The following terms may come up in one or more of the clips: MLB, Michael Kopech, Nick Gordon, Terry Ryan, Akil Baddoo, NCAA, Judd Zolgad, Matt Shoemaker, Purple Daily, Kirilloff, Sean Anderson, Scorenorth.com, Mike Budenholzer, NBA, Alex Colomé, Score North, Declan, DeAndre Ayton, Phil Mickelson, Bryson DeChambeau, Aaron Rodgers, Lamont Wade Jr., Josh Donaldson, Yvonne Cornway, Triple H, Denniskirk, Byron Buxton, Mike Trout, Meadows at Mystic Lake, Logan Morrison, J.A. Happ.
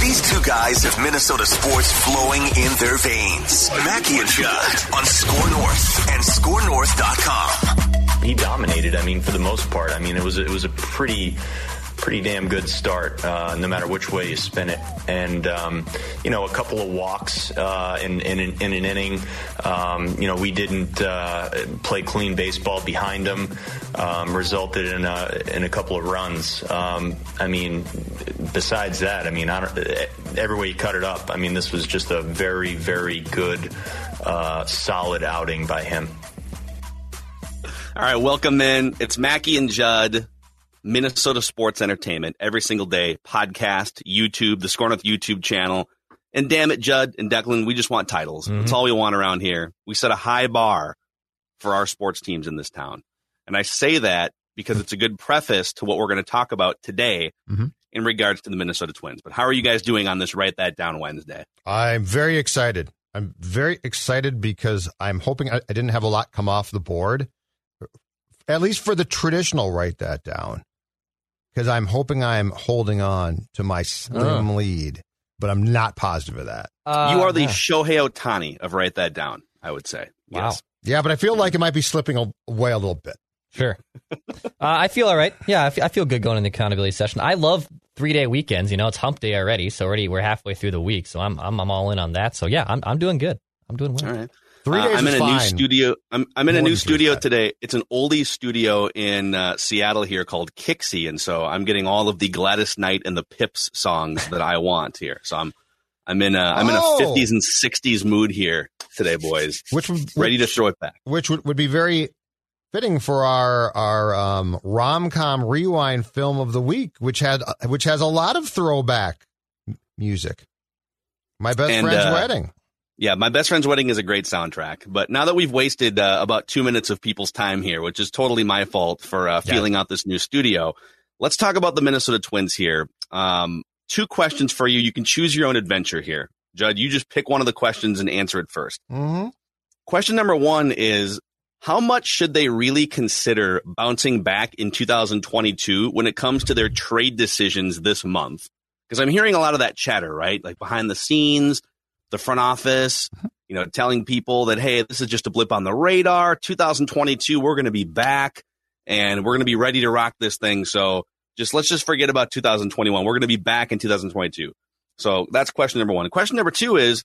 These two guys have Minnesota sports flowing in their veins. Mackie and Judd on Score North and Scorenorth.com. He dominated, for the most part. It was a pretty damn good start, no matter which way you spin it. And, a couple of walks in an inning. We didn't play clean baseball behind them, resulted in a couple of runs. Besides that, every way you cut it up, this was just a very, very good, solid outing by him. All right, welcome in. It's Mackie and Judd. Minnesota Sports Entertainment every single day, podcast, YouTube, the Score North YouTube channel. And damn it, Judd and Declan, we just want titles. Mm-hmm. That's all we want around here. We set a high bar for our sports teams in this town. And I say that because it's a good preface to what we're going to talk about today in regards to the Minnesota Twins. But how are you guys doing on this Write That Down Wednesday? I'm very excited. because I'm hoping I didn't have a lot come off the board, at least for the traditional Write That Down. Because I'm hoping I'm holding on to my slim lead, but I'm not positive of that. You are the Shohei Ohtani of Write That Down, I would say. Wow. Yes. Yeah, but I feel like it might be slipping away a little bit. Sure. I feel all right. Yeah, I feel good going in the accountability session. I love three-day weekends. It's hump day already, so already we're halfway through the week, so I'm all in on that. So, yeah, I'm doing good. I'm doing well. All right. 3 days I'm in a new studio. I'm in a new studio today. It's an oldie studio in Seattle here called Kixie, and so I'm getting all of the Gladys Knight and the Pips songs that I want here. So I'm in a 50s and 60s mood here today, boys. Ready to throw it back. Which would be very fitting for our rom-com rewind film of the week, which has a lot of throwback music. My Best Friend's Wedding. Yeah, My Best Friend's Wedding is a great soundtrack, but now that we've wasted about 2 minutes of people's time here, which is totally my fault for feeling out this new studio, let's talk about the Minnesota Twins here. Two questions for you. You can choose your own adventure here. Judd, you just pick one of the questions and answer it first. Mm-hmm. Question number one is, how much should they really consider bouncing back in 2022 when it comes to their trade decisions this month? Because I'm hearing a lot of that chatter, right? Like behind the scenes, the front office, telling people that, hey, this is just a blip on the radar. 2022, we're going to be back and we're going to be ready to rock this thing. So let's forget about 2021. We're going to be back in 2022. So that's question number one. Question number two is,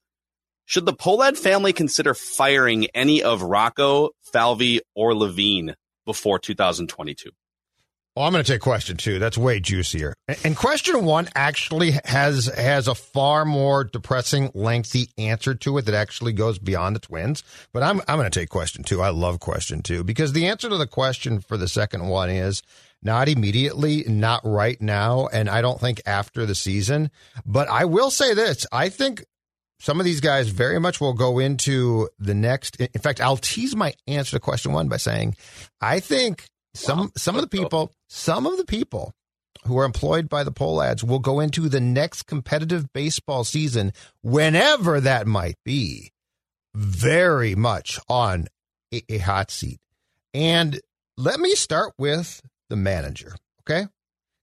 should the Pohlad family consider firing any of Rocco, Falvey, or Levine before 2022? Well, I'm going to take question two. That's way juicier. And question one actually has a far more depressing, lengthy answer to it that actually goes beyond the Twins. But I'm going to take question two. I love question two because the answer to the question for the second one is not immediately, not right now, and I don't think after the season. But I will say this. I think some of these guys very much will go into the next. In fact, I'll tease my answer to question one by saying I think some of the people who are employed by the Pohlads will go into the next competitive baseball season, whenever that might be, very much on a hot seat. And let me start with the manager, okay?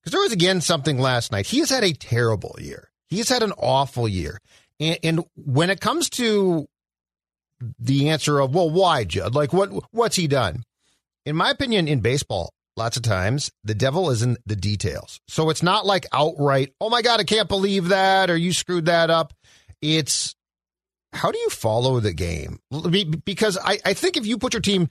Because there was, again, something last night. He has had a terrible year. He has had an awful year. And when it comes to the answer of, well, why, Judd? Like, what's he done? In my opinion, in baseball, lots of times, the devil is in the details. So it's not like outright, oh my God, I can't believe that, or you screwed that up. It's how do you follow the game? Because I think if you put your team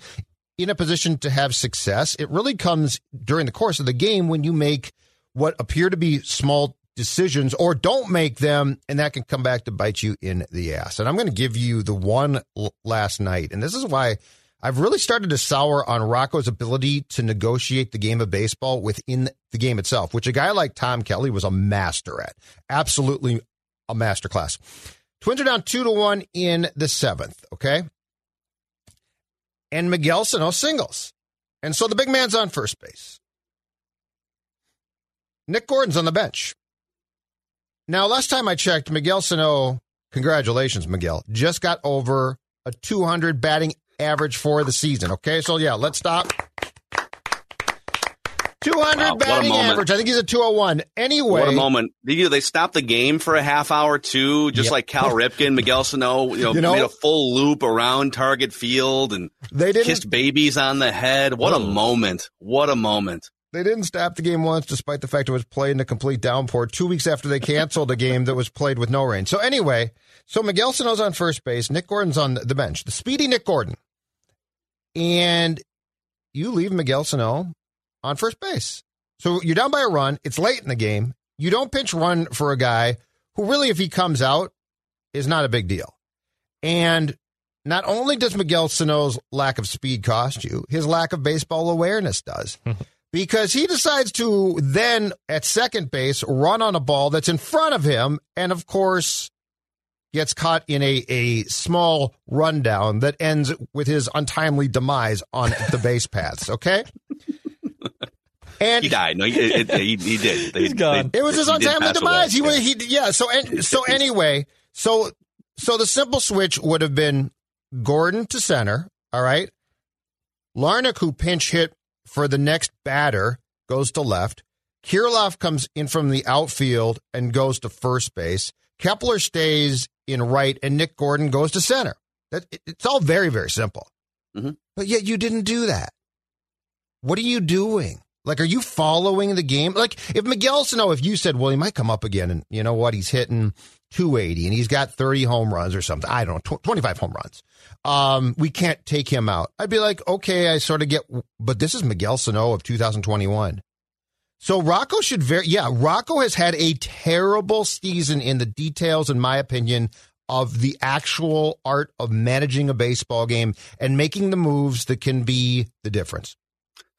in a position to have success, it really comes during the course of the game when you make what appear to be small decisions or don't make them, and that can come back to bite you in the ass. And I'm going to give you the one last night, and this is why I've really started to sour on Rocco's ability to negotiate the game of baseball within the game itself, which a guy like Tom Kelly was a master at. Absolutely a masterclass. Twins are down 2-1 in the seventh, okay? And Miguel Sano singles. And so the big man's on first base. Nick Gordon's on the bench. Now, last time I checked, Miguel Sano, congratulations, Miguel, just got over a 200 batting average for the season. Okay, so yeah, let's stop. 200 batting average. I think he's a 201. Anyway. What a moment. They stopped the game for a half hour, too, just like Cal Ripken. Miguel Sano made a full loop around Target Field and kissed babies on the head. What a moment. What a moment. They didn't stop the game once, despite the fact it was played in a complete downpour 2 weeks after they canceled a game that was played with no rain. So anyway, Miguel Sano's on first base. Nick Gordon's on the bench, the speedy Nick Gordon. And you leave Miguel Sano on first base. So you're down by a run. It's late in the game. You don't pinch run for a guy who really, if he comes out, is not a big deal. And not only does Miguel Sano's lack of speed cost you, his lack of baseball awareness does. Because he decides to then, at second base, run on a ball that's in front of him and, of course, gets caught in a small rundown that ends with his untimely demise on the base paths, okay? And he died. No, he did. He's gone. It was his untimely demise. So the simple switch would have been Gordon to center, all right? Larnack, who pinch hit for the next batter, goes to left. Kirilloff comes in from the outfield and goes to first base. Kepler stays in right, and Nick Gordon goes to center. It's all very, very simple. Mm-hmm. But yet you didn't do that. What are you doing? Like, are you following the game? Like, if Miguel Sano, if you said, well, he might come up again, and you know what, he's hitting 280, and he's got 30 home runs or something. I don't know, 25 home runs. We can't take him out. I'd be like, okay, I sort of get, but this is Miguel Sano of 2021. So Rocco should Rocco has had a terrible season in the details, in my opinion, of the actual art of managing a baseball game and making the moves that can be the difference.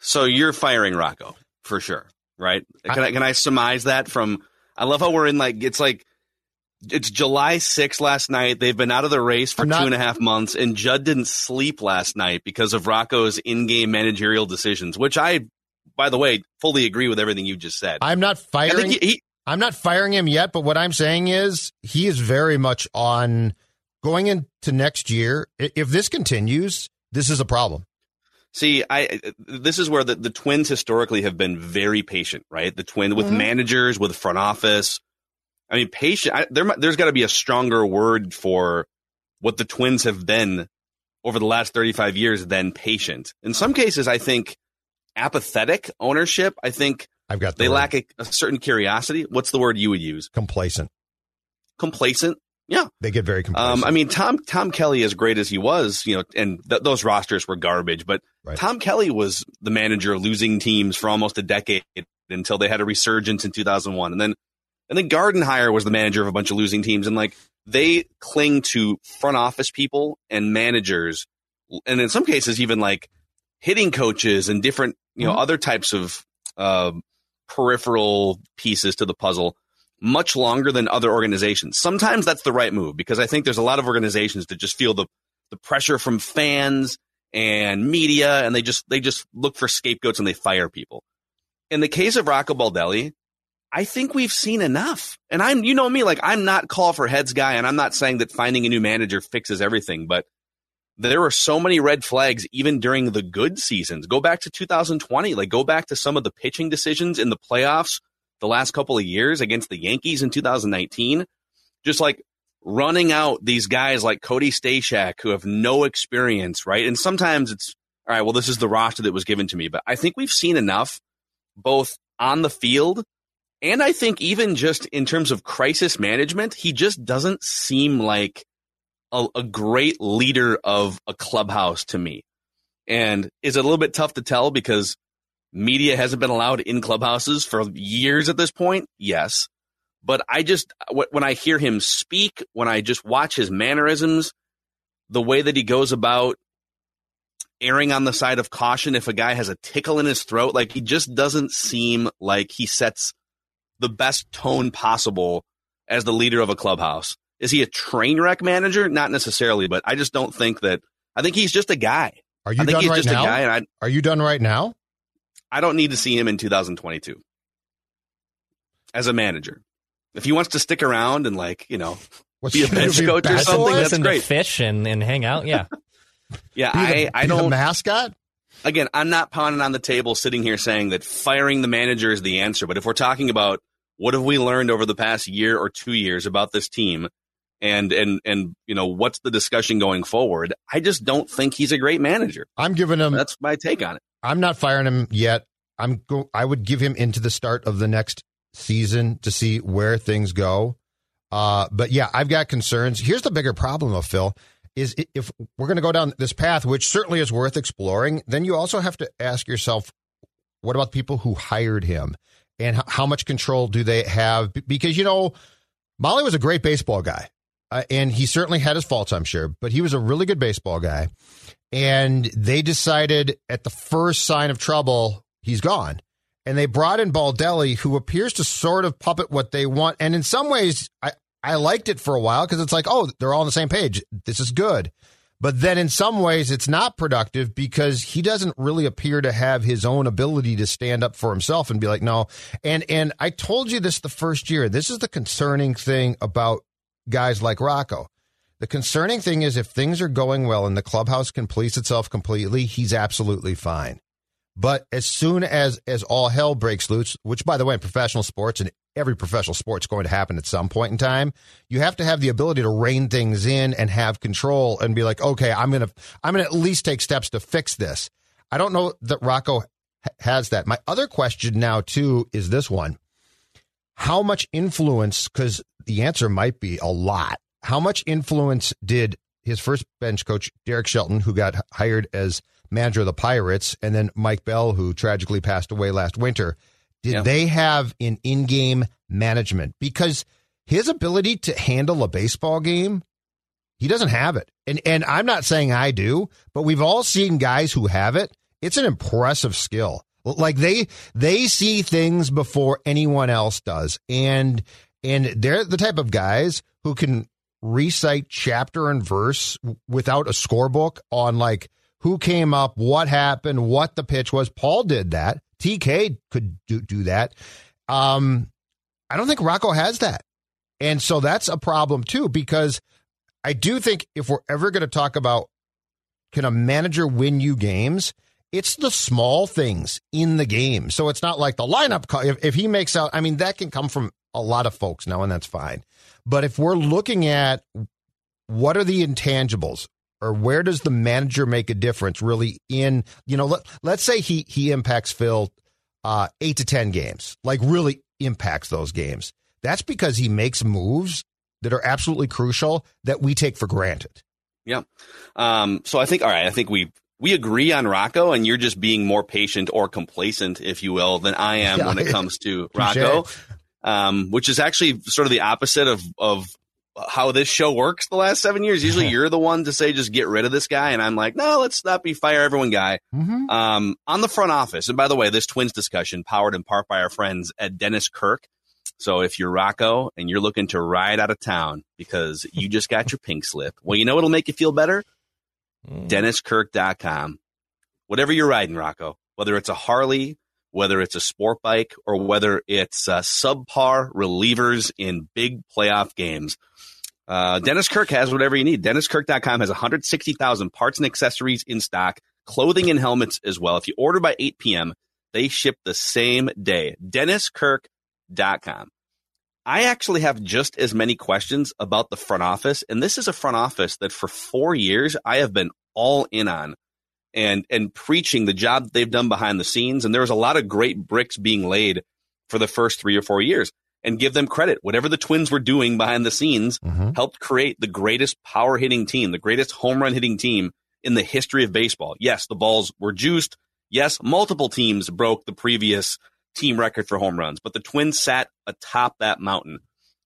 So you're firing Rocco for sure, right? Can I surmise that from, I love how we're in like, it's July 6th last night. They've been out of the race for 2.5 months, and Judd didn't sleep last night because of Rocco's in-game managerial decisions, which I, by the way, fully agree with everything you just said. I'm not firing him yet, but what I'm saying is he is very much on going into next year. If this continues, this is a problem. See, this is where the Twins historically have been very patient, right? The Twins with managers, with front office. I mean, patient. There's got to be a stronger word for what the Twins have been over the last 35 years than patient. In some cases, I think apathetic ownership. I think they lack a certain curiosity. What's the word you would use? Complacent. Yeah, they get very complacent. I mean, Tom Kelly, as great as he was, and those rosters were garbage. But Tom Kelly was the manager of losing teams for almost a decade until they had a resurgence in 2001, and then Gardenhire was the manager of a bunch of losing teams. And like they cling to front office people and managers. And in some cases, even like hitting coaches and different, other types of peripheral pieces to the puzzle much longer than other organizations. Sometimes that's the right move, because I think there's a lot of organizations that just feel the pressure from fans and media. And they just look for scapegoats and they fire people. In the case of Rocco Baldelli, I think we've seen enough. And I'm, me, like I'm not call for heads guy, and I'm not saying that finding a new manager fixes everything, but there were so many red flags even during the good seasons. Go back to 2020, like go back to some of the pitching decisions in the playoffs the last couple of years against the Yankees in 2019, just like running out these guys like Cody Stashak who have no experience, right? And sometimes it's, all right, well, this is the roster that was given to me. But I think we've seen enough, both on the field and I think even just in terms of crisis management, he just doesn't seem like a great leader of a clubhouse to me. And is it a little bit tough to tell because media hasn't been allowed in clubhouses for years at this point? Yes. But I just, when I hear him speak, when I just watch his mannerisms, the way that he goes about erring on the side of caution if a guy has a tickle in his throat, like he just doesn't seem like he sets the best tone possible as the leader of a clubhouse. Is he a train wreck manager? Not necessarily, but I just don't think that. I think he's just a guy. Are you done right now? Are you done right now? I don't need to see him in 2022 as a manager. If he wants to stick around and, like, you know, be a bench coach or something, that's great. Fish and hang out, yeah. Yeah, I don't. The mascot? Again, I'm not pounding on the table sitting here saying that firing the manager is the answer. But if we're talking about what have we learned over the past year or 2 years about this team and you know, what's the discussion going forward, I just don't think he's a great manager. I'm giving him. That's my take on it. I'm not firing him yet. I would give him into the start of the next season to see where things go. But yeah, I've got concerns. Here's the bigger problem of Phil is if we're going to go down this path, which certainly is worth exploring, then you also have to ask yourself, what about the people who hired him and how much control do they have? Because, you know, Molly was a great baseball guy and he certainly had his faults, I'm sure, but he was a really good baseball guy. And they decided at the first sign of trouble, he's gone. And they brought in Baldelli, who appears to sort of puppet what they want. And in some ways, I liked it for a while because it's like, oh, they're all on the same page. This is good. But then in some ways, it's not productive because he doesn't really appear to have his own ability to stand up for himself and be like, no. And I told you this the first year. This is the concerning thing about guys like Rocco. The concerning thing is if things are going well and the clubhouse can police itself completely, he's absolutely fine. But as soon as all hell breaks loose, which, by the way, in professional sports and every professional sport's going to happen at some point in time, you have to have the ability to rein things in and have control and be like, OK, I'm going to at least take steps to fix this. I don't know that Rocco has that. My other question now, too, is this one. How much influence, because the answer might be a lot. How much influence did his first bench coach, Derek Shelton, who got hired as manager of the Pirates, and then Mike Bell, who tragically passed away last winter, did they have an in-game management? Because his ability to handle a baseball game, he doesn't have it. And I'm not saying I do, but we've all seen guys who have it. It's an impressive skill. Like they see things before anyone else does. And they're the type of guys who can recite chapter and verse without a scorebook on, like, who came up, what happened, what the pitch was. Paul did that. TK could do that. I don't think Rocco has that. And so that's a problem, too, because I do think if we're ever going to talk about can a manager win you games, it's the small things in the game. So it's not like the lineup call. If he makes out, I mean, that can come from a lot of folks now, and that's fine. But if we're looking at what are the intangibles, or where does the manager make a difference really in, you know, let's say he impacts Phil 8 to 10 games, like really impacts those games. That's because he makes moves that are absolutely crucial that we take for granted. Yeah. So I think, all right, I think we agree on Rocco, and you're just being more patient or complacent, if you will, than I am when it comes to Rocco, which is actually sort of the opposite of how this show works the last 7 years. Usually you're the one to say, just get rid of this guy. And I'm like, no, let's not be fire everyone guy. Mm-hmm. On the front office. And by the way, this Twins discussion powered in part by our friends at Denniskirk. So if you're Rocco and you're looking to ride out of town because you just got your pink slip, well, you know, it'll make you feel better. Denniskirk.com. Whatever you're riding, Rocco, whether it's a Harley, whether it's a sport bike, or whether it's subpar relievers in big playoff games. Denniskirk has whatever you need. Denniskirk.com has 160,000 parts and accessories in stock, clothing and helmets as well. If you order by 8 p.m., they ship the same day. Denniskirk.com. I actually have just as many questions about the front office, and this is a front office that for 4 years I have been all in on. and preaching the job they've done behind the scenes. And there was a lot of great bricks being laid for the first 3 or 4 years. And give them credit. Whatever the Twins were doing behind the scenes helped create the greatest power hitting team, the greatest home run hitting team in the history of baseball. Yes, the balls were juiced. Yes, multiple teams broke the previous team record for home runs, but the Twins sat atop that mountain.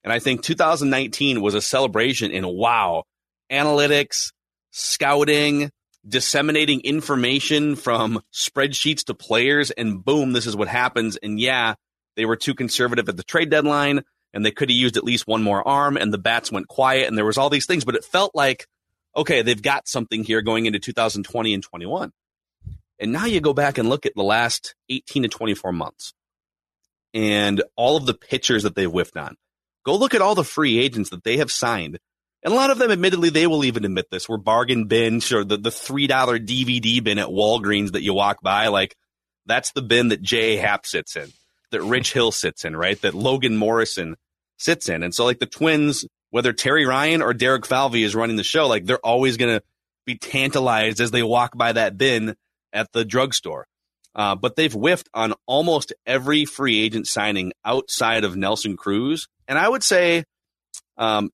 And I think 2019 was a celebration in, wow, analytics, scouting, disseminating information from spreadsheets to players, and boom, this is what happens. And yeah, they were too conservative at the trade deadline, and they could have used at least one more arm, and the bats went quiet, and there was all these things. But it felt like, okay, they've got something here going into 2020 and 21. And now you go back and look at the last 18 to 24 months and all of the pitchers that they've whiffed on. Go look at all the free agents that they have signed. And a lot of them, admittedly, they will even admit this, were bargain bins or the $3 DVD bin at Walgreens that you walk by. Like, that's the bin that J.A. Happ sits in, that Rich Hill sits in, right? That Logan Morrison sits in. And so, like, the Twins, whether Terry Ryan or Derek Falvey is running the show, like, they're always going to be tantalized as they walk by that bin at the drugstore. But they've whiffed on almost every free agent signing outside of Nelson Cruz. And I would say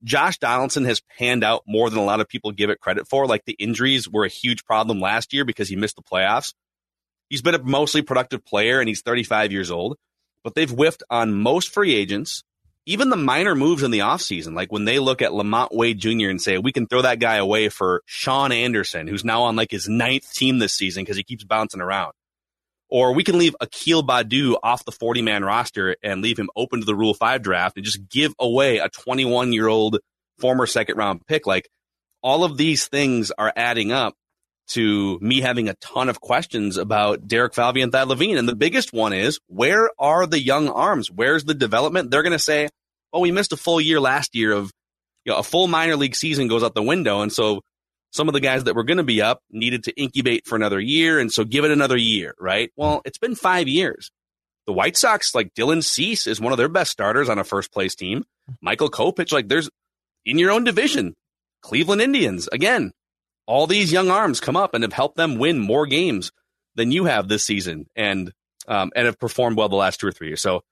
Josh Donaldson has panned out more than a lot of people give it credit for. Like, the injuries were a huge problem last year because he missed the playoffs. He's been a mostly productive player, and he's 35 years old. But they've whiffed on most free agents, even the minor moves in the offseason. Like, when they look at Lamont Wade Jr. and say, we can throw that guy away for Sean Anderson, who's now on, like, his 9th team this season because he keeps bouncing around. Or we can leave Akil Baddoo off the 40-man roster and leave him open to the Rule 5 draft and just give away a 21-year-old former second-round pick. Like, all of these things are adding up to me having a ton of questions about Derek Falvey and Thad Levine. And the biggest one is, where are the young arms? Where's the development? They're going to say, oh, we missed a full year last year of, you know, a full minor league season goes out the window. And so some of the guys that were going to be up needed to incubate for another year, and so give it another year, right? Well, it's been 5 years. The White Sox, like, Dylan Cease is one of their best starters on a first-place team. Michael Kopech, like, there's, in your own division, Cleveland Indians, again, all these young arms come up and have helped them win more games than you have this season, and have performed well the last 2 or 3 years. So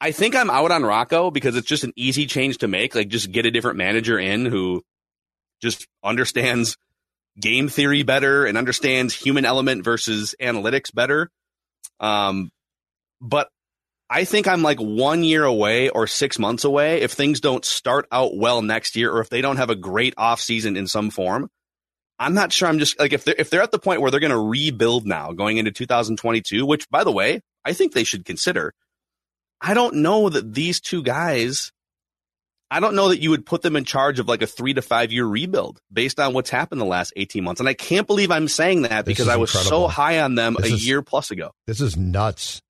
I think I'm out on Rocco because it's just an easy change to make. Like, just get a different manager in who just understands game theory better and understands human element versus analytics better. But I think I'm like 1 year away or 6 months away, if things don't start out well next year, or if they don't have a great offseason in some form. I'm not sure. I'm just like, if they're at the point where they're going to rebuild now going into 2022, which, by the way, I think they should consider. I don't know that these two guys, I don't know that you would put them in charge of like a 3 to 5 year rebuild based on what's happened the last 18 months. And I can't believe I'm saying that because I was so high on them a year plus ago. This is nuts.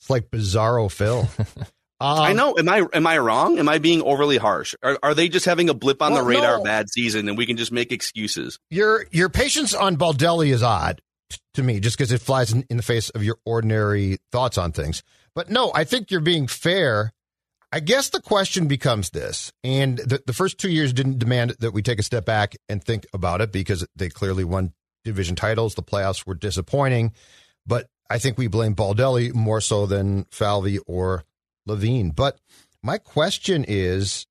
It's like Bizarro Phil. I know. Am I wrong? Am I being overly harsh? Are they just having a blip on the radar bad season and we can just make excuses? Your patience on Baldelli is odd to me just because it flies in the face of your ordinary thoughts on things. But no, I think you're being fair. I guess the question becomes this, and the first 2 years didn't demand that we take a step back and think about it because they clearly won division titles. The playoffs were disappointing, but I think we blame Baldelli more so than Falvey or Levine. But my question is,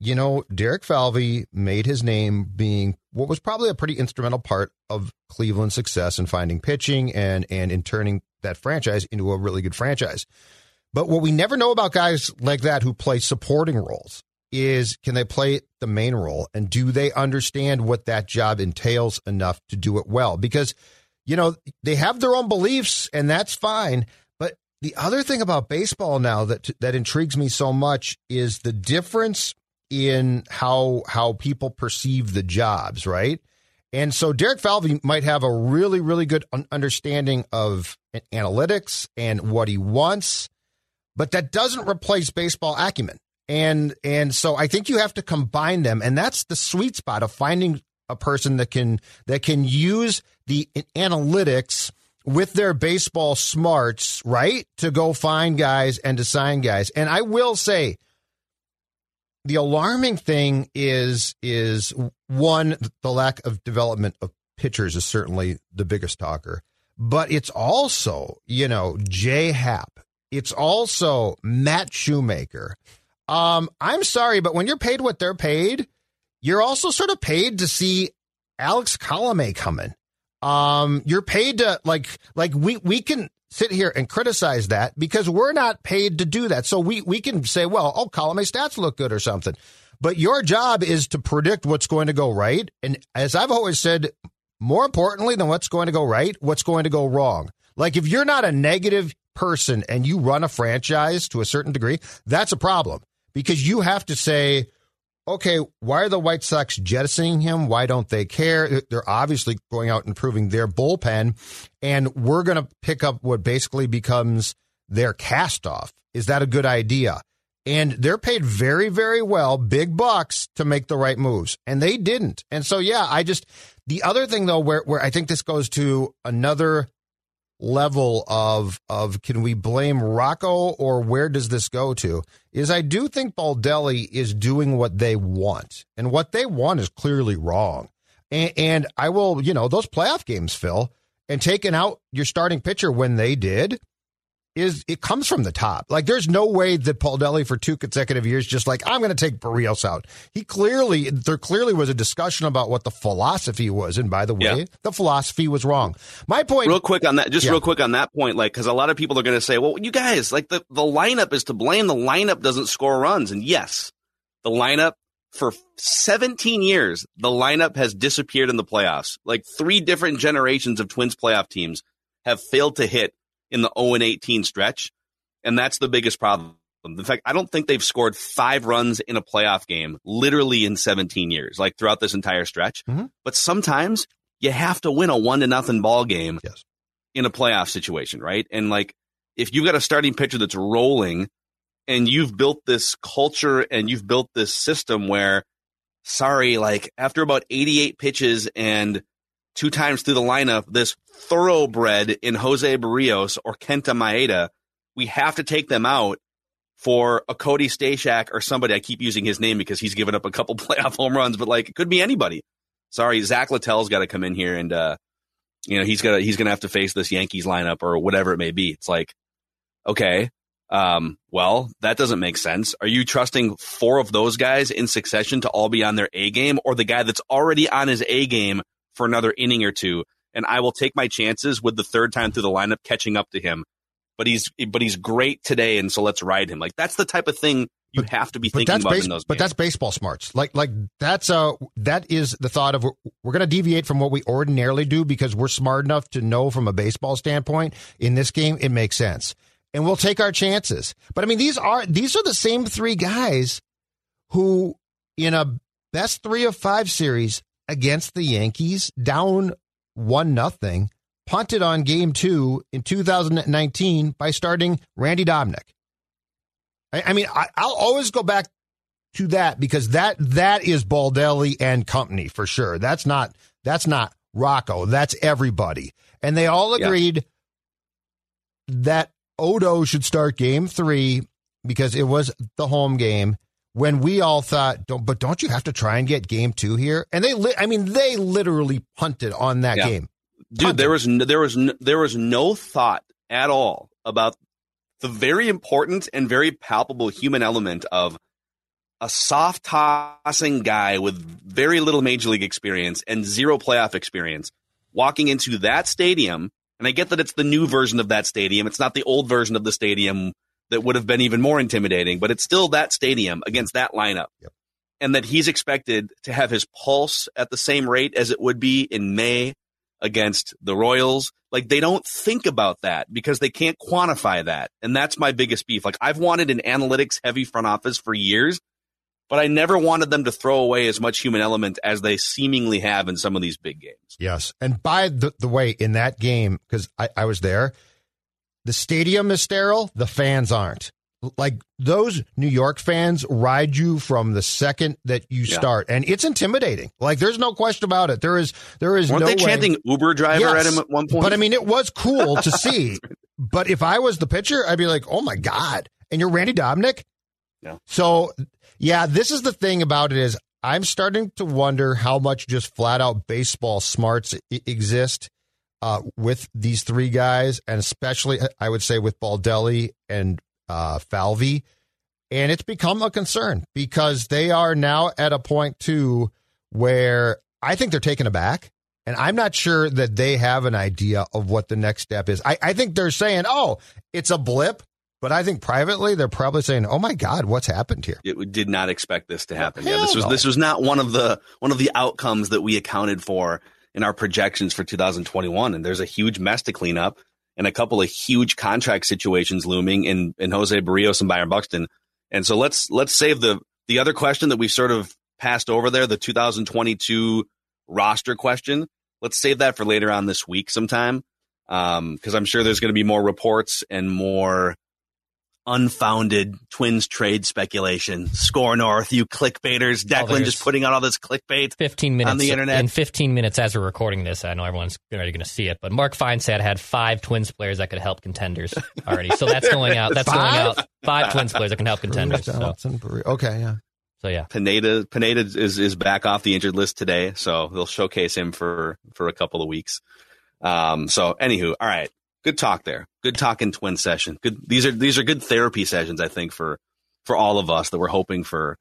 you know, Derek Falvey made his name being what was probably a pretty instrumental part of Cleveland's success in finding pitching and in turning that franchise into a really good franchise. But what we never know about guys like that who play supporting roles is, can they play the main role? And do they understand what that job entails enough to do it well? Because, you know, they have their own beliefs, and that's fine. But the other thing about baseball now that intrigues me so much is the difference in how people perceive the jobs, right? And so Derek Falvey might have a really, really good understanding of analytics and what he wants, but that doesn't replace baseball acumen. And so I think you have to combine them, and that's the sweet spot of finding a person that can use the analytics with their baseball smarts, right, to go find guys and to sign guys. And I will say the alarming thing is one, the lack of development of pitchers is certainly the biggest talker. But it's also, you know, Jay Happ. It's also Matt Shoemaker. I'm sorry, but when you're paid what they're paid, you're also sort of paid to see Alex Colomé coming. You're paid to, like we can sit here and criticize that because we're not paid to do that. So we can say, well, oh, Colomé's stats look good or something. But your job is to predict what's going to go right. And as I've always said, more importantly than what's going to go right, what's going to go wrong. Like if you're not a negative person and you run a franchise to a certain degree, that's a problem because you have to say, okay, why are the White Sox jettisoning him? Why don't they care? They're obviously going out and improving their bullpen, and we're going to pick up what basically becomes their cast-off. Is that a good idea? And they're paid very, very well, big bucks, to make the right moves, and they didn't. And so, yeah, the other thing, though, where I think this goes to another level of can we blame Rocco or where does this go to, is I do think Baldelli is doing what they want. And what they want is clearly wrong. And I will, you know, those playoff games, Phil, and taking out your starting pitcher when they did, is it comes from the top. Like there's no way that Baldelli for 2 consecutive years just like, I'm going to take Berríos out. There clearly was a discussion about what the philosophy was, and by the way, the philosophy was wrong. My point, real quick on that point, like because a lot of people are going to say, well, you guys, like the lineup is to blame. The lineup doesn't score runs, and yes, the lineup for 17 years, the lineup has disappeared in the playoffs. Like 3 different generations of Twins playoff teams have failed to hit in the 0-18 stretch, and that's the biggest problem. In fact, I don't think they've scored 5 runs in a playoff game literally in 17 years, like throughout this entire stretch. Mm-hmm. But sometimes you have to win a 1-0 ball game in a playoff situation, right? And like if you've got a starting pitcher that's rolling and you've built this culture and you've built this system where, sorry, like after about 88 pitches and 2 times through the lineup, this thoroughbred in José Berríos or Kenta Maeda, we have to take them out for a Cody Stashak or somebody. I keep using his name because he's given up a couple playoff home runs, but like it could be anybody. Sorry, Zach Littell's got to come in here and you know, he's gonna have to face this Yankees lineup or whatever it may be. It's like, okay, well, that doesn't make sense. Are you trusting 4 of those guys in succession to all be on their A game, or the guy that's already on his A game for another inning or 2, and I will take my chances with the 3rd time through the lineup catching up to him. But he's great today, and so let's ride him. Like that's the type of thing you have to be thinking about in those games. But that's baseball smarts. Like that's that is the thought of we're going to deviate from what we ordinarily do because we're smart enough to know from a baseball standpoint in this game it makes sense, and we'll take our chances. But I mean these are the same 3 guys who in a best 3 of 5 series against the Yankees, down 1-0, punted on game 2 in 2019 by starting Randy Dobnak. I'll always go back to that because that is Baldelli and company for sure. That's not Rocco. That's everybody, and they all agreed that Odo should start game 3 because it was the home game. When we all thought, don't you have to try and get game 2 here? And they literally punted on that game. Punted. Dude, there was no thought at all about the very important and very palpable human element of a soft tossing guy with very little major league experience and 0 playoff experience walking into that stadium. And I get that it's the new version of that stadium. It's not the old version of the stadium that would have been even more intimidating, but it's still that stadium against that lineup. Yep. And that he's expected to have his pulse at the same rate as it would be in May against the Royals. Like they don't think about that because they can't quantify that. And that's my biggest beef. Like I've wanted an analytics heavy front office for years, but I never wanted them to throw away as much human element as they seemingly have in some of these big games. Yes. And by the way, in that game, because I was there, the stadium is sterile. The fans aren't. Like those New York fans ride you from the second that you start, and it's intimidating. Like there's no question about it. There is no way. Weren't they chanting Uber driver at him at one point? But I mean, it was cool to see. But if I was the pitcher, I'd be like, oh my God. And you're Randy Dobnak. Yeah. So yeah, this is the thing about it is I'm starting to wonder how much just flat-out baseball smarts exist with these three guys, and especially, I would say, with Baldelli and Falvey. And it's become a concern because they are now at a point, too, where I think they're taken aback. And I'm not sure that they have an idea of what the next step is. I think they're saying, oh, it's a blip. But I think privately, they're probably saying, oh, my God, what's happened here? It did not expect this to happen. Yeah, this was not one of the outcomes that we accounted for in our projections for 2021. And there's a huge mess to clean up and a couple of huge contract situations looming in José Berríos and Byron Buxton. And so let's save the other question that we sort of passed over there, the 2022 roster question. Let's save that for later on this week sometime, because I'm sure there's going to be more reports and more unfounded Twins trade speculation. Score North, you clickbaiters. Declan just putting out all this clickbait 15 minutes on the internet. In 15 minutes as we're recording this, I know everyone's already going to see it, but Mark Feinsad had 5 Twins players that could help contenders already. So that's going out. That's going out. 5 Twins players that can help contenders. Johnson, so. Okay, yeah. So, yeah. Pineda is back off the injured list today, so they'll showcase him for a couple of weeks. So, anywho, all right. Good talk there. Good talk in Twin session. Good. These are good therapy sessions, I think, for all of us that we're hoping for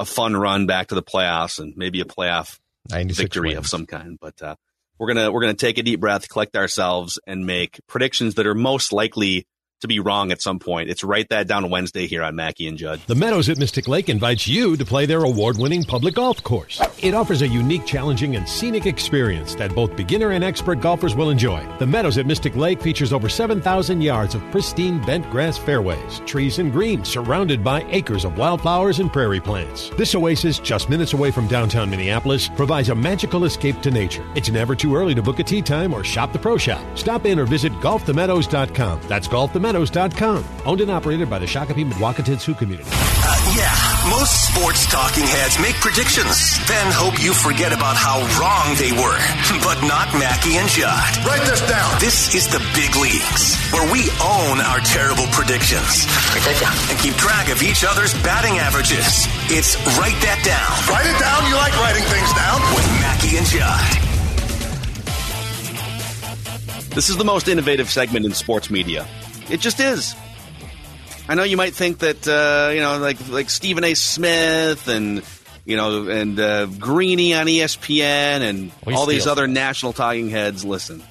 a fun run back to the playoffs and maybe a playoff victory wins of some kind. But we're gonna take a deep breath, collect ourselves, and make predictions that are most likely to be wrong at some point. It's Write That Down Wednesday here on Mackie and Judd. The Meadows at Mystic Lake invites you to play their award-winning public golf course. It offers a unique, challenging, and scenic experience that both beginner and expert golfers will enjoy. The Meadows at Mystic Lake features over 7,000 yards of pristine bent grass fairways, trees and greens, surrounded by acres of wildflowers and prairie plants. This oasis, just minutes away from downtown Minneapolis, provides a magical escape to nature. It's never too early to book a tee time or shop the pro shop. Stop in or visit golfthemeadows.com. That's golfthemeadows.com. Owned and operated by the Shakopee Midwakaton Sioux community. Most sports talking heads make predictions, then hope you forget about how wrong they were. But not Mackie and Judd. Write this down. This is the big leagues, where we own our terrible predictions and keep track of each other's batting averages. It's Write That Down. Write it down. You like writing things down. With Mackie and Judd. This is the most innovative segment in sports media. It just is. I know you might think that, like Stephen A. Smith and Greeny on ESPN and these other national talking heads. Listen,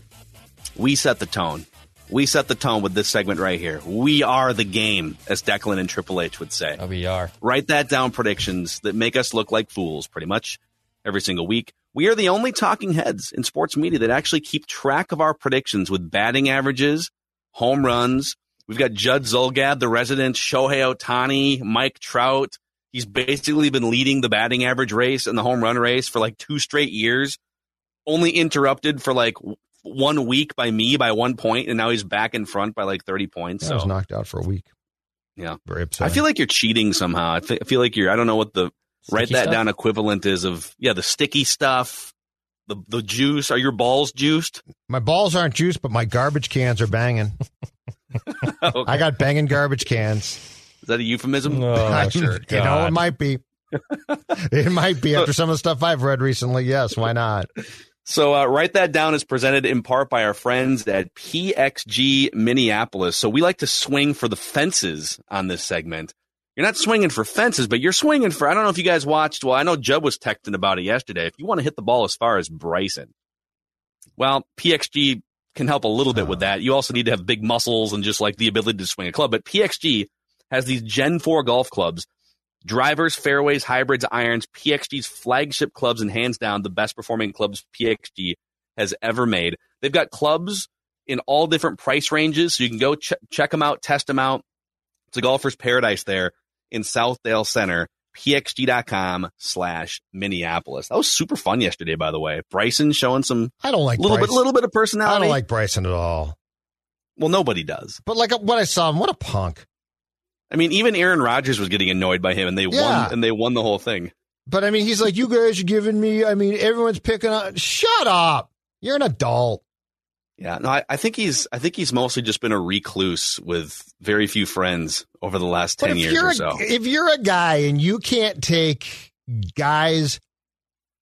we set the tone. We set the tone with this segment right here. We are the game, as Declan and Triple H would say. Oh, we are. Write That Down predictions that make us look like fools pretty much every single week. We are the only talking heads in sports media that actually keep track of our predictions with batting averages, home runs. We've got Judd Zolgad, the resident Shohei Ohtani, Mike Trout. He's basically been leading the batting average race and the home run race for like 2 straight years, only interrupted for like 1 week by me by 1 point, and now he's back in front by like 30 points. Yeah, so I was knocked out for a week. Yeah. Very upsetting. I feel like you're cheating somehow. I feel like I don't know what the Write That Down equivalent is of, the sticky stuff. The juice. Are your balls juiced? My balls aren't juiced, but my garbage cans are banging. Okay. I got banging garbage cans. Is that a euphemism? No, sure. God. It might be. It might be after some of the stuff I've read recently. Yes, why not? So Write That Down is presented in part by our friends at PXG Minneapolis. So we like to swing for the fences on this segment. You're not swinging for fences, but you're swinging for, I don't know if you guys watched. Well, I know Judd was texting about it yesterday. If you want to hit the ball as far as Bryson, well, PXG can help a little bit with that. You also need to have big muscles and just like the ability to swing a club. But PXG has these Gen 4 golf clubs, drivers, fairways, hybrids, irons, PXG's flagship clubs, and hands down the best performing clubs PXG has ever made. They've got clubs in all different price ranges, so you can go check them out, test them out. It's a golfer's paradise there in Southdale Center, pxg.com/Minneapolis. That was super fun yesterday, by the way. Bryson showing some little bit of personality. I don't like Bryson at all. Well, nobody does. But like what I saw him, what a punk. I mean, even Aaron Rodgers was getting annoyed by him, and they won the whole thing. But I mean, he's like, you guys are giving me, I mean, everyone's picking on. Shut up. You're an adult. Yeah, no, I think he's mostly just been a recluse with very few friends over the last 10 years or so. If you're a guy and you can't take guys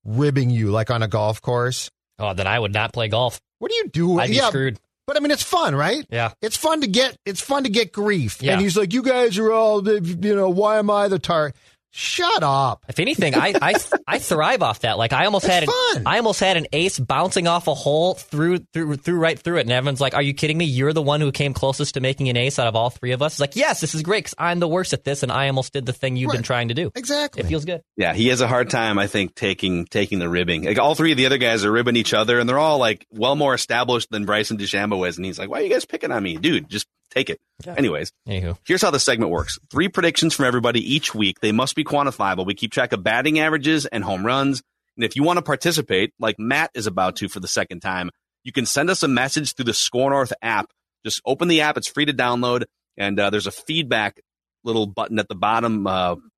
ribbing you like on a golf course. Oh, then I would not play golf. What do you do? I'd be screwed. But I mean, it's fun, right? Yeah. It's fun to get grief. Yeah. And he's like, you guys are all, why am I the target? Shut up. If anything, I thrive off that. Like I almost had an ace bouncing off a hole through right through it. And Evan's like, are you kidding me? You're the one who came closest to making an ace out of all three of us. It's like, yes, this is great because I'm the worst at this. And I almost did the thing you've been trying to do. Exactly. It feels good. Yeah. He has a hard time, I think, taking the ribbing. Like all three of the other guys are ribbing each other and they're all like well more established than Bryson DeChambeau is. And he's like, why are you guys picking on me? Dude, just take it. Yeah. Anyways, here's how the segment works. 3 predictions from everybody each week. They must be quantifiable. We keep track of batting averages and home runs. And if you want to participate, like Matt is about to for the second time, you can send us a message through the Score North app. Just open the app. It's free to download. And there's a feedback little button at the bottom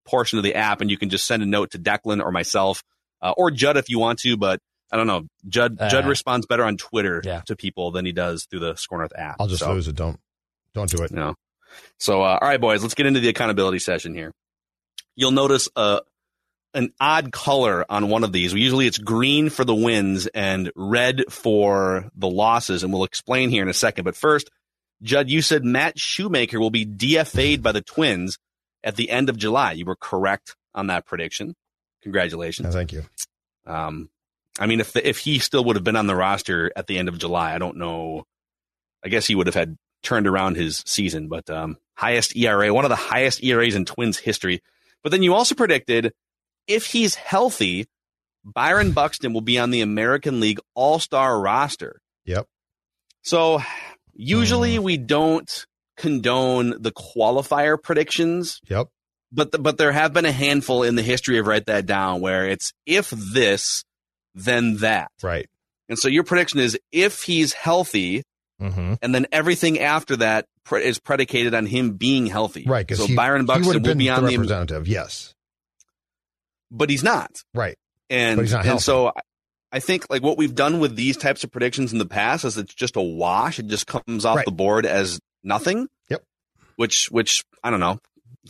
portion of the app. And you can just send a note to Declan or myself or Judd if you want to. But I don't know. Judd responds better on Twitter to people than he does through the Score North app. I'll just lose it. Don't do it. No. So, all right, boys, let's get into the accountability session here. You'll notice an odd color on one of these. Usually it's green for the wins and red for the losses, and we'll explain here in a second. But first, Judd, you said Matt Shoemaker will be DFA'd by the Twins at the end of July. You were correct on that prediction. Congratulations. No, thank you. I mean, if he still would have been on the roster at the end of July, I don't know. I guess he would have had turned around his season, but highest ERA, one of the highest ERAs in Twins history. But then you also predicted if he's healthy, Byron Buxton will be on the American League All-Star roster. Yep. So usually we don't condone the qualifier predictions. Yep. But there have been a handful in the history of Write That Down where it's if this, then that. Right. And so your prediction is if he's healthy, mm-hmm. And then everything after that is predicated on him being healthy. Right. So Byron Buxton will be on the representative. Yes. But he's not. Right. And, healthy. So I think like what we've done with these types of predictions in the past is it's just a wash. It just comes off the board as nothing. Yep. Which I don't know.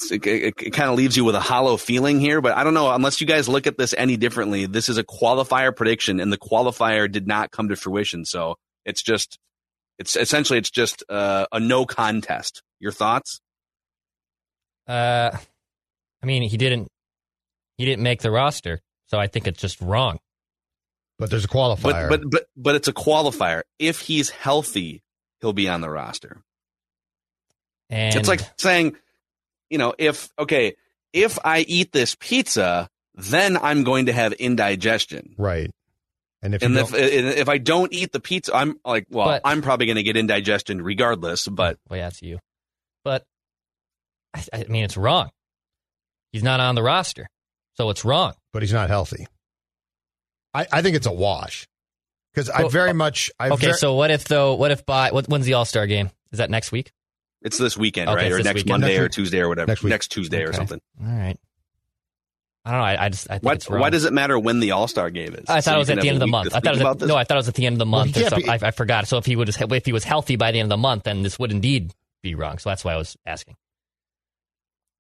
It kind of leaves you with a hollow feeling here. But I don't know. Unless you guys look at this any differently, this is a qualifier prediction and the qualifier did not come to fruition. So it's just. It's just a no contest. Your thoughts? I mean, he didn't make the roster, so I think it's just wrong. But there's a qualifier. But it's a qualifier. If he's healthy, he'll be on the roster. And it's like saying, if I eat this pizza, then I'm going to have indigestion. Right. And if I don't eat the pizza, I'm like, I'm probably going to get indigestion regardless. But that's you. But I mean, it's wrong. He's not on the roster, so it's wrong. But he's not healthy. I think it's a wash because So when's the All-Star game? Is that next week? It's this weekend, right? Or next Monday or Tuesday or whatever. Next Tuesday or something. All right. I don't know. Why does it matter when the All-Star game is? I thought it was at the end of the month. I thought it was at the end of the month. I forgot. So if he was healthy by the end of the month, then this would indeed be wrong. So that's why I was asking.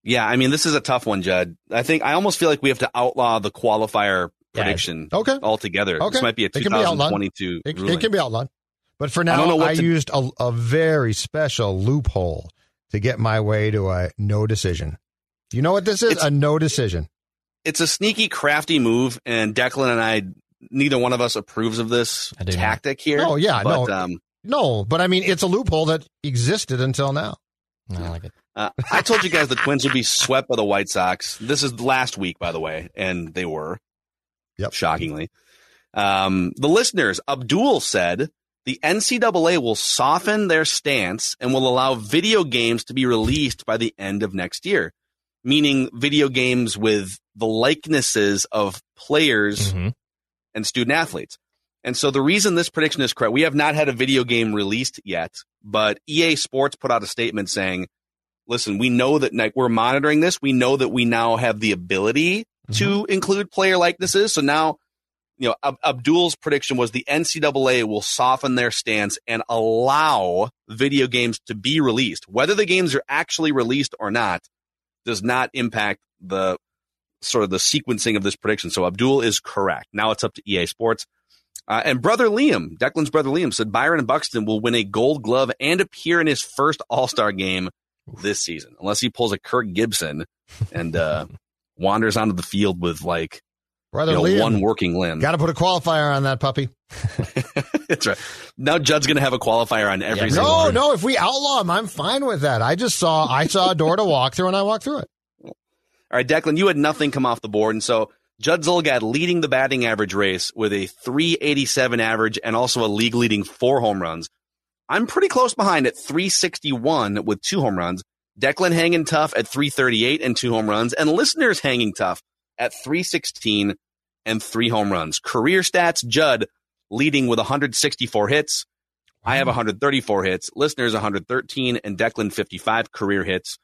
Yeah, I mean, this is a tough one, Judd. I almost feel like we have to outlaw the qualifier prediction altogether. Okay. This might be a 2022 ruling. It can be outlawed. But for now, I used a very special loophole to get my way to a no decision. You know what this is? A no decision. It's a sneaky, crafty move, and Declan and I, neither one of us approves of this tactic here. Oh, yeah. But I mean, it's a loophole that existed until now. No, I like it. I told you guys the Twins would be swept by the White Sox. This is last week, by the way, and they were. Yep. Shockingly. The listeners, Abdul said, the NCAA will soften their stance and will allow video games to be released by the end of next year. Meaning video games with the likenesses of players and student athletes. And so the reason this prediction is correct, we have not had a video game released yet, but EA Sports put out a statement saying, listen, we know that we're monitoring this. We know that we now have the ability to include player likenesses. So now, Abdul's prediction was the NCAA will soften their stance and allow video games to be released. Whether the games are actually released or not does not impact the sort of the sequencing of this prediction. So Abdul is correct. Now it's up to EA Sports. And brother Liam, Declan's brother Liam, said Byron Buxton will win a Gold Glove and appear in his first All-Star game this season, unless he pulls a Kirk Gibson and wanders onto the field with like Liam, one working limb. Got to put a qualifier on that puppy. That's right. Now Judd's going to have a qualifier on every single one. No, if we outlaw him, I'm fine with that. I saw a door to walk through, and I walked through it. All right, Declan, you had nothing come off the board, and so Judd Zolgad leading the batting average race with a 387 average and also a league-leading 4 home runs. I'm pretty close behind at 361 with 2 home runs. Declan hanging tough at 338 and 2 home runs. And listeners hanging tough at 316 and 3 home runs. Career stats, Judd leading with 164 hits. I have 134 hits. Listeners 113 and Declan 55 career hits.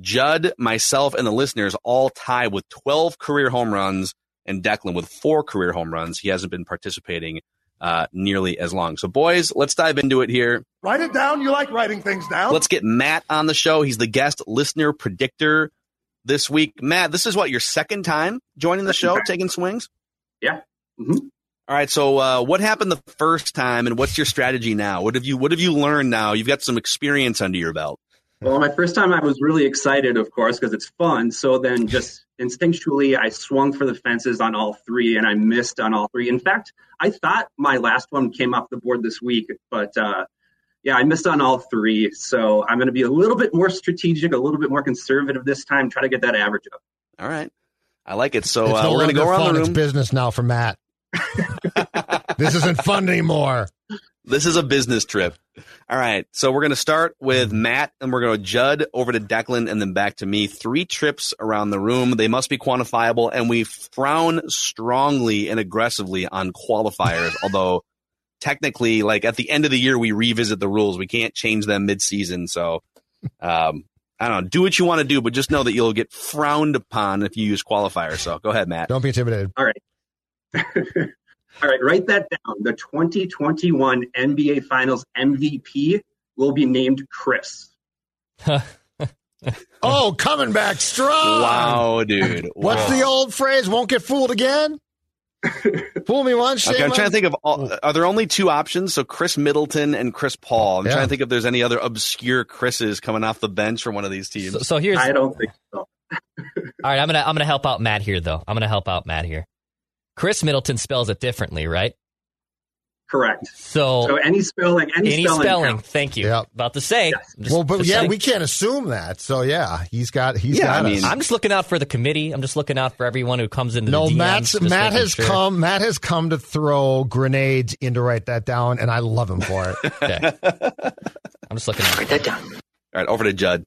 Judd, myself, and the listeners all tie with 12 career home runs and Declan with 4 career home runs. He hasn't been participating nearly as long. So, boys, let's dive into it here. Write it down. You like writing things down. Let's get Matt on the show. He's the guest listener predictor this week. Matt, this is what, your second time joining the show, taking swings? Yeah. Mm-hmm. All right. So, what happened the first time, and what's your strategy now? What have you learned now? You've got some experience under your belt. Well, my first time I was really excited, of course, because it's fun. So then just instinctually, I swung for the fences on all 3, and I missed on all 3. In fact, I thought my last one came off the board this week, but I missed on all 3. So I'm going to be a little bit more strategic, a little bit more conservative this time, try to get that average up. All right. I like it. So we're going to go around the room. It's business now for Matt. This isn't fun anymore. This is a business trip. All right. So we're going to start with Matt, and we're going to Judd over to Declan and then back to me. 3 trips around the room. They must be quantifiable, and we frown strongly and aggressively on qualifiers, although technically, like at the end of the year, we revisit the rules. We can't change them mid-season. So I don't know. Do what you want to do, but just know that you'll get frowned upon if you use qualifiers. So go ahead, Matt. Don't be intimidated. All right. All right, write that down. The 2021 NBA Finals MVP will be named Chris. Oh, coming back strong. Wow, dude. Wow. What's the old phrase? Won't get fooled again? Fool me once. Okay, I'm trying to think of are there only 2 options? So Chris Middleton and Chris Paul. I'm trying to think if there's any other obscure Chris's coming off the bench from one of these teams. So here's, I don't think so. All right, I'm gonna help out Matt here, though. Chris Middleton spells it differently, right? Correct. So any spelling. Thank you. Yep. About the same. Yes. Well, but we can't assume that. So yeah, he's got. I'm just looking out for the committee. I'm just looking out for everyone who comes into the DMs. Matt has come to throw grenades in to write that down, and I love him for it. Okay. I'm just looking out. Write that down. All right, over to Judd.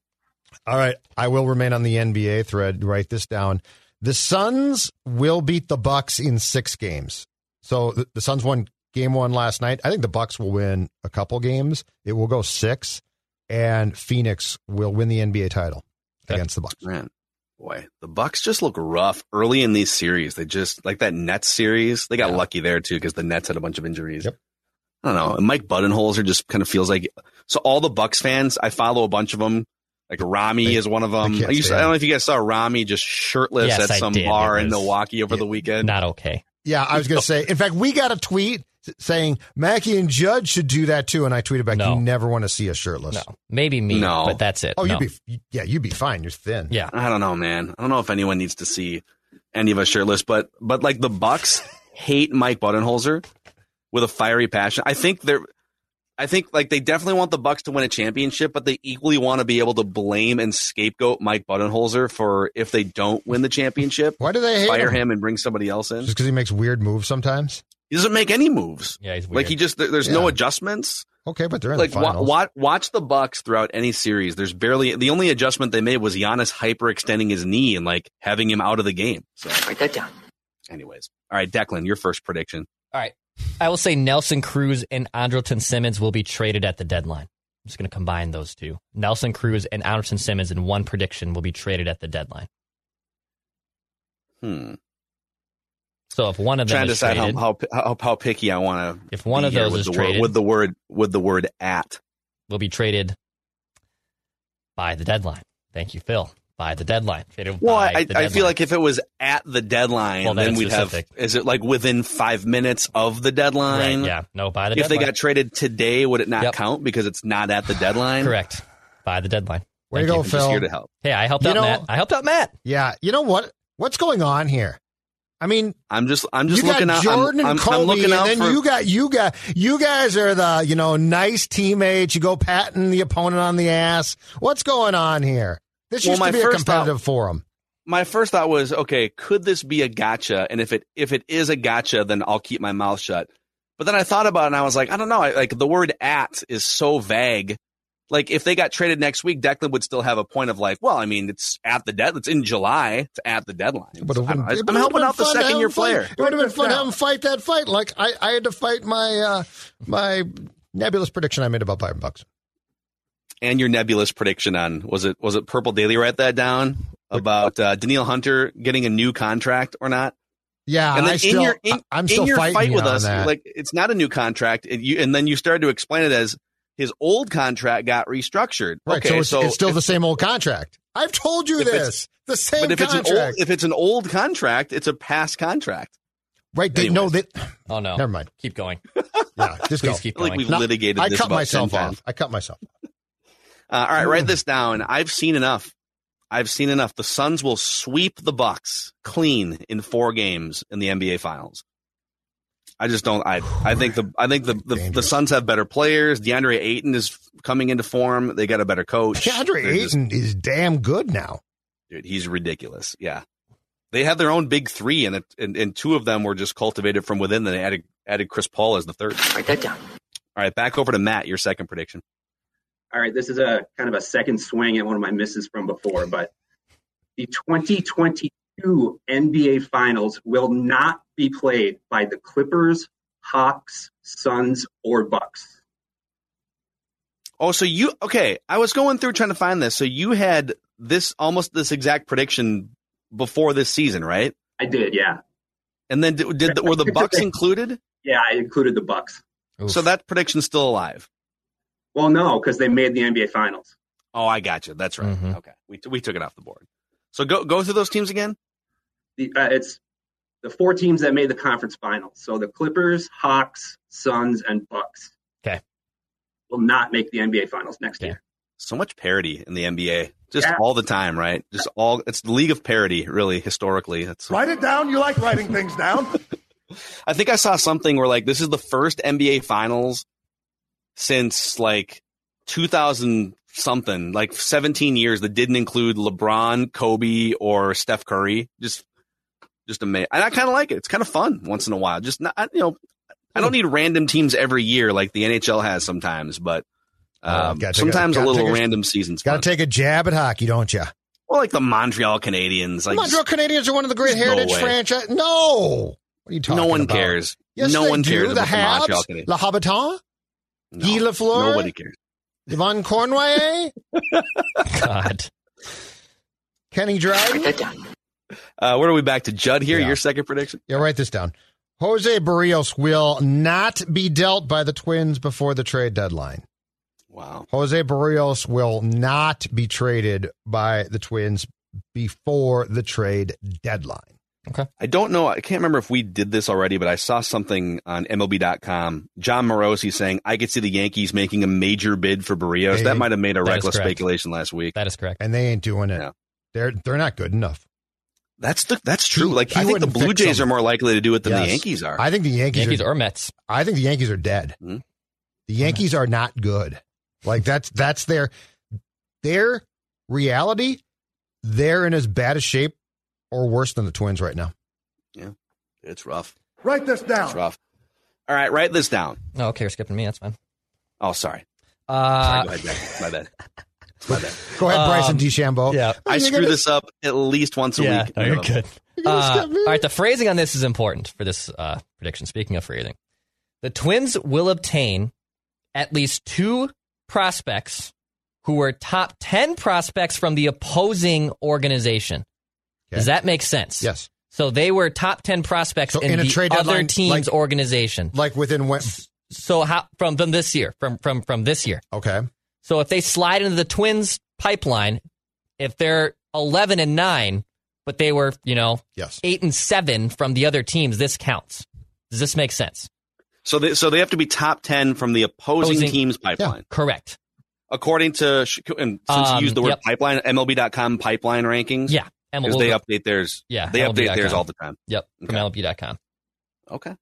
All right, I will remain on the NBA thread. Write this down. The Suns will beat the Bucks in 6 games. So the Suns won game 1 last night. I think the Bucks will win a couple games. It will go 6, and Phoenix will win the NBA title against the Bucks. Man, boy, the Bucks just look rough early in these series. They just, like that Nets series, they got lucky there too because the Nets had a bunch of injuries. Yep. I don't know. And Mike Budenholzer just kind of feels like, so all the Bucks fans, I follow a bunch of them. Like Rami is one of them. I don't know if you guys saw Rami just shirtless at some bar in Milwaukee over the weekend. Not okay. Yeah, I was going to say. In fact, we got a tweet saying Mackie and Judd should do that too, and I tweeted back, you never want to see us shirtless. No. Maybe me, but that's it. Oh, no. You'd be fine. You're thin. Yeah. I don't know, man. I don't know if anyone needs to see any of us shirtless, but like the Bucks hate Mike Budenholzer with a fiery passion. I think like they definitely want the Bucks to win a championship, but they equally want to be able to blame and scapegoat Mike Budenholzer for if they don't win the championship. Why do they hate fire him and bring somebody else in? Just because he makes weird moves sometimes. He doesn't make any moves. Yeah, he's weird. Like there's no adjustments. Okay, but they're in the finals. Watch the Bucks throughout any series. There's barely the only adjustment they made was Giannis hyperextending his knee and like having him out of the game. So write that down. Anyways, all right, Declan, your first prediction. All right. I will say Nelson Cruz and Andrelton Simmons will be traded at the deadline. I'm just going to combine those two. Nelson Cruz and Andrelton Simmons in one prediction will be traded at the deadline. So if one of them is traded, trying to decide how picky I want to. If one of those is traded, with the word at will be traded by the deadline. Thank you, Phil. by the deadline. Well, I feel like if it was at the deadline, well, then we'd specific. Have, is it like within 5 minutes of the deadline? Right, yeah, no, by the deadline. If they got traded today, would it not count because it's not at the deadline? Correct. By the deadline. Way to go, Phil. I'm just here to help. Hey, I helped out Matt. I helped out Matt. Yeah, you know what? What's going on here? I mean, I'm just looking out. You guys are the, you know, nice teammates. You go patting the opponent on the ass. What's going on here? This used to be a competitive forum. My first thought was, okay, could this be a gotcha? And if it is a gotcha, then I'll keep my mouth shut. But then I thought about it and I was like, I don't know. Like the word "at" is so vague. Like if they got traded next week, Declan would still have a point of like, well, I mean, it's at the deadline. It's in July. It's at the deadline. I'm helping out the second-year player. It would have been fun to have him fight that fight. Like I had to fight my nebulous prediction I made about Byron Buxton. And your nebulous prediction on was it Purple Daily? Write that down about Danielle Hunter getting a new contract or not. Yeah, and then I'm still fighting with us. That. Like it's not a new contract, and then you started to explain it as. His old contract got restructured. Right, okay, so it's still the same old contract. I've told you this. The same contract. If it's an old contract, it's a past contract. Right. They know that. Oh, no. Never mind. Keep going. Yeah, just go. Keep going. Like we've litigated this about 10 times. I cut myself off. All right, write this down. I've seen enough. The Suns will sweep the Bucks clean in 4 games in the NBA Finals. I just don't. I think the Suns have better players. DeAndre Ayton is coming into form. They got a better coach. DeAndre Ayton is damn good now. Dude, he's ridiculous. Yeah, they have their own big three, and 2 of them were just cultivated from within. Then they added Chris Paul as the third. Write that down. All right, back over to Matt. Your second prediction. All right, this is a kind of a second swing at one of my misses from before, but the 2022 NBA Finals will not be played by the Clippers, Hawks, Suns, or Bucks. Oh, so okay. I was going through trying to find this. So you had almost this exact prediction before this season, right? I did, yeah. And then were the Bucks included? Yeah, I included the Bucks. Oof. So that prediction's still alive? Well, no, because they made the NBA Finals. Oh, I got you. That's right. Mm-hmm. Okay. We took it off the board. So go through those teams again? It's the 4 teams that made the conference finals. So the Clippers, Hawks, Suns, and Bucks. Okay. Will not make the NBA finals next year. So much parity in the NBA. Just all the time, right? Just it's the league of parity, really, historically. Write it down. You like writing things down. I think I saw something where like this is the first NBA finals since like 2000 something, like 17 years that didn't include LeBron, Kobe, or Steph Curry. Just amazing, and I kind of like it. It's kind of fun once in a while. Just not, you know, I don't need random teams every year like the NHL has sometimes, but sometimes a little random season's fun. Got to take a jab at hockey, don't you? Well, like the Montreal Canadiens. Like, Montreal Canadiens are one of the great heritage franchises. No, what are you talking about? No one cares. Yes, no one cares. The Habs, Le Habitant, Guy Lafleur. Nobody cares. Yvonne Cornway. God. Kenny Dryden. Where are we back to Judd here? Yeah. Your second prediction? Yeah, write this down. José Berríos will not be dealt by the Twins before the trade deadline. Wow. José Berríos will not be traded by the Twins before the trade deadline. Okay. I don't know. I can't remember if we did this already, but I saw something on MLB.com. John Morosi saying, I could see the Yankees making a major bid for Berríos. That might have made a reckless speculation last week. That is correct. And they ain't doing it. Yeah. They're not good enough. That's true. Like I think the Blue Jays are more likely to do it than the Yankees are. I think the Yankees are Mets. I think the Yankees are dead. Mm-hmm. The Yankees are not good. Like that's their reality. They're in as bad a shape or worse than the Twins right now. Yeah, it's rough. Write this down. It's rough. All right, write this down. Oh, okay, you're skipping me. That's fine. Oh, sorry. Sorry, go ahead. My bad. Go ahead, Bryson DeChambeau. Yeah, I screw this up at least once a week. No, you're good. All right, the phrasing on this is important for this prediction. Speaking of phrasing, the Twins will obtain at least 2 prospects who were top 10 prospects from the opposing organization. Okay. Does that make sense? Yes. So they were top 10 prospects in the trade other deadline, team's organization. Like within when? So how, from this year, from this year. Okay. So if they slide into the Twins pipeline, if they're 11-9, but they were, 8-7 from the other teams. This counts. Does this make sense? So they have to be top 10 from the opposing team's pipeline. Yeah, correct. According to, and since you used the word pipeline, MLB.com pipeline rankings. Yeah. Because they update theirs. Yeah. They update theirs all the time. Yep. From MLB.com. Okay.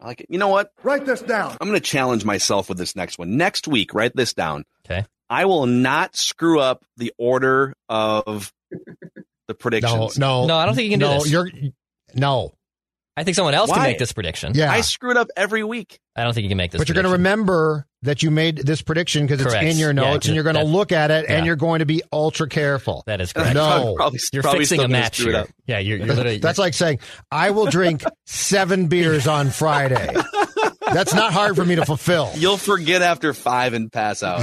I like it. You know what? Write this down. I'm going to challenge myself with this next one. Next week, write this down. Okay. I will not screw up the order of the predictions. No, I don't think you can do this. I think someone else can make this prediction. Yeah. I screwed up every week. I don't think you can make this prediction. But you're going to remember that you made this prediction because it's in your notes, and you're going to look at it, and you're going to be ultra careful. That is correct. No. You're probably fixing a match here. Yeah, you're literally... That's like saying, I will drink 7 beers on Friday. That's not hard for me to fulfill. You'll forget after 5 and pass out.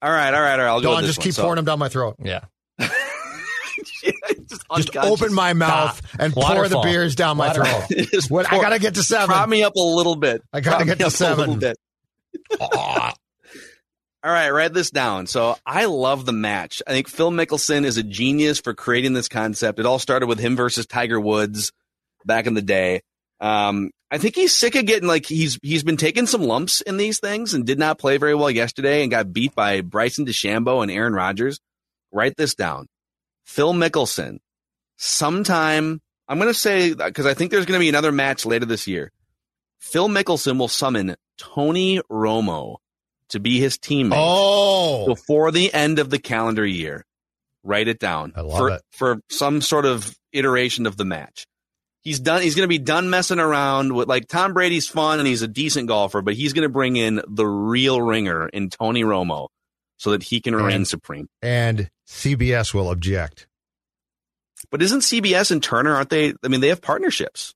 All right. I'll go with this just one, keep pouring them down my throat. Yeah. Just open my mouth and pour the beers down my throat. I got to get to 7. Prop me up a little bit. I got to get to 7. All right, write this down. So I love the match. I think Phil Mickelson is a genius for creating this concept. It all started with him versus Tiger Woods back in the day. I think he's sick of getting he's been taking some lumps in these things and did not play very well yesterday and got beat by Bryson DeChambeau and Aaron Rodgers. Write this down. Phil Mickelson, sometime, I'm going to say, because I think there's going to be another match later this year, Phil Mickelson will summon Tony Romo to be his teammate before the end of the calendar year. Write it down. I love it. For some sort of iteration of the match. He's going to be done messing around with, Tom Brady's fun and he's a decent golfer, but he's going to bring in the real ringer in Tony Romo so that he can reign supreme. And CBS will object. But isn't CBS and Turner, aren't they? I mean, they have partnerships.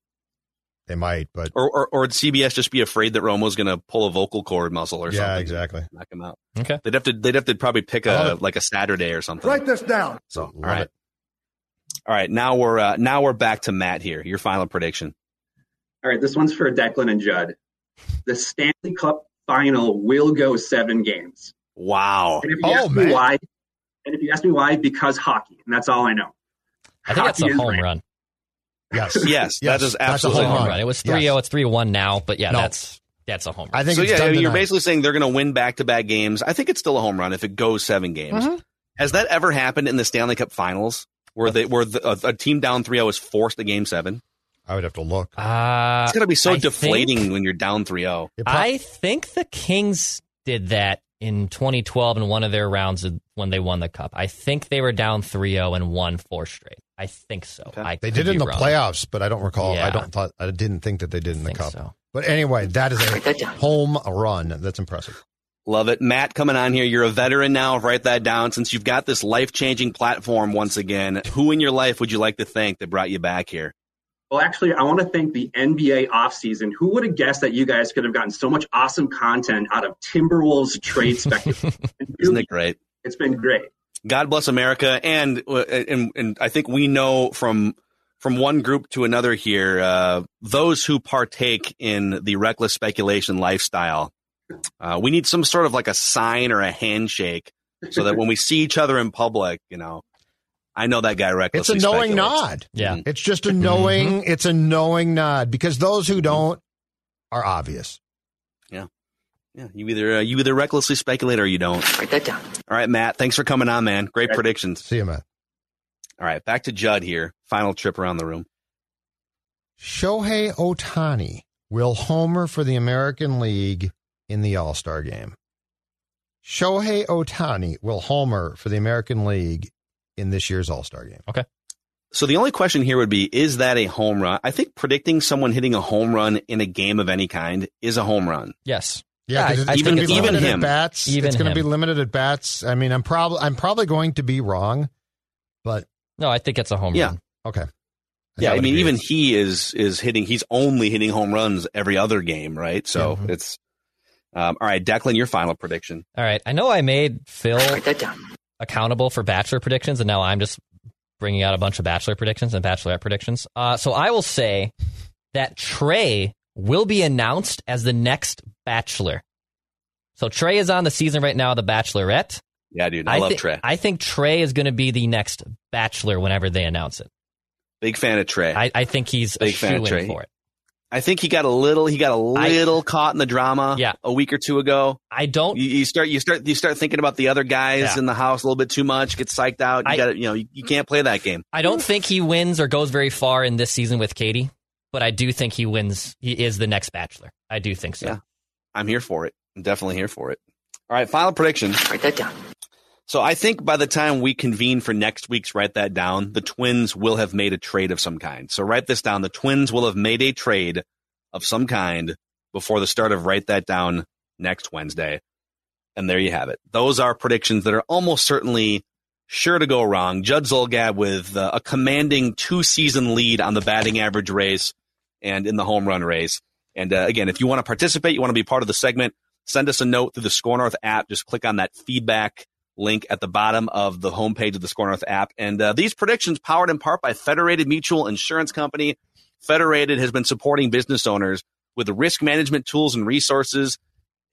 They might, but... Or would CBS just be afraid that Romo's going to pull a vocal cord muscle or something? Yeah, exactly. Knock him out. Okay. They'd have to probably pick a Saturday or something. Write this down. So, all right. All right, now we're back to Matt here. Your final prediction. All right, this one's for Declan and Judd. The Stanley Cup final will go 7 games. Wow. And if you ask me why... And if you ask me why, because hockey, and that's all I know. I think that's a home run. Yes, that is absolutely a home run. It was 3-0, it's 3-1 now, but that's a home run. I think you're basically saying they're going to win back-to-back games. I think it's still a home run if it goes 7 games. Mm-hmm. Has that ever happened in the Stanley Cup Finals, where a team down 3-0 is forced to Game 7? I would have to look. It's going to be deflating when you're down 3-0. I think the Kings did that in 2012 in one of their rounds when they won the Cup. I think they were down 3-0 and won 4 straight. I think so. Okay. They did it in the playoffs, but I don't recall. Yeah. I didn't think that they did in the Cup. So. But anyway, that is a home run. That's impressive. Love it. Matt, coming on here. You're a veteran now. Write that down. Since you've got this life-changing platform once again, who in your life would you like to thank that brought you back here? Well, actually, I want to thank the NBA offseason. Who would have guessed that you guys could have gotten so much awesome content out of Timberwolves trade speculation? Isn't it great? It's been great. God bless America. And I think we know from one group to another here, those who partake in the reckless speculation lifestyle, we need some sort of a sign or a handshake so that when we see each other in public, I know that guy recklessly. It's a knowing nod. Yeah. It's just a knowing, it's a knowing nod because those who don't are obvious. Yeah. Yeah. You either recklessly speculate or you don't. Write that down. All right, Matt. Thanks for coming on, man. Great predictions. See you, Matt. All right. Back to Judd here. Final trip around the room. Shohei Ohtani will homer for the American League in the All-Star game. Shohei Ohtani will homer for the American League in this year's All-Star game. Okay. So the only question here would be, is that a home run? I think predicting someone hitting a home run in a game of any kind is a home run. Yes. Yeah, it's going to be limited at bats. I mean, I'm probably going to be wrong, but no, I think it's a home run. Okay. I mean, even he is hitting. He's only hitting home runs every other game, right? So it's all right. Declan, your final prediction. All right. I know I made Phil accountable for Bachelor predictions, and now I'm just bringing out a bunch of Bachelor predictions and Bachelorette predictions. So I will say that Trey will be announced as the next Bachelor. So Trey is on the season right now, The Bachelorette. Yeah, dude. I love Trey. I think Trey is going to be the next Bachelor whenever they announce it. Big fan of Trey. I think he's a shoo-in for it. I think he got a little caught in the drama a week or two ago. I don't. You start thinking about the other guys in the house a little bit too much. Get psyched out. You can't play that game. I don't think he wins or goes very far in this season with Katie, but I do think he wins. He is the next Bachelor. I do think so. Yeah. I'm here for it. I'm definitely here for it. All right, final prediction. Write that down. So I think by the time we convene for next week's Write That Down, the Twins will have made a trade of some kind. So write this down. The Twins will have made a trade of some kind before the start of Write That Down next Wednesday. And there you have it. Those are predictions that are almost certainly sure to go wrong. Judd Zolgad with a commanding two-season lead on the batting average race and in the home run race. And again, if you want to participate, you want to be part of the segment, send us a note through the Score North app. Just click on that feedback link at the bottom of the homepage of the Score North app. And these predictions powered in part by Federated Mutual Insurance Company. Federated has been supporting business owners with risk management tools and resources,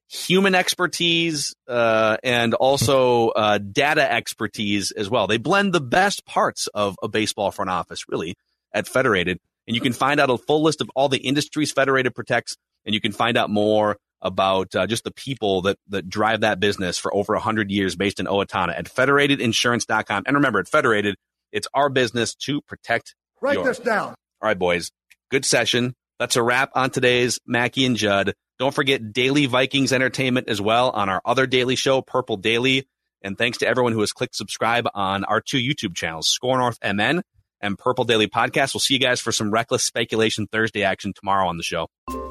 human expertise, and also data expertise as well. They blend the best parts of a baseball front office, really, at Federated. And you can find out a full list of all the industries Federated protects, and you can find out more about just the people that drive that business for over 100 years based in Owatonna at federatedinsurance.com. And remember, at Federated, it's our business to protect yours. Write this down. All right, boys. Good session. That's a wrap on today's Mackie and Judd. Don't forget daily Vikings entertainment as well on our other daily show, Purple Daily. And thanks to everyone who has clicked subscribe on our two YouTube channels, Score North MN and Purple Daily Podcast. We'll see you guys for some Reckless Speculation Thursday action tomorrow on the show.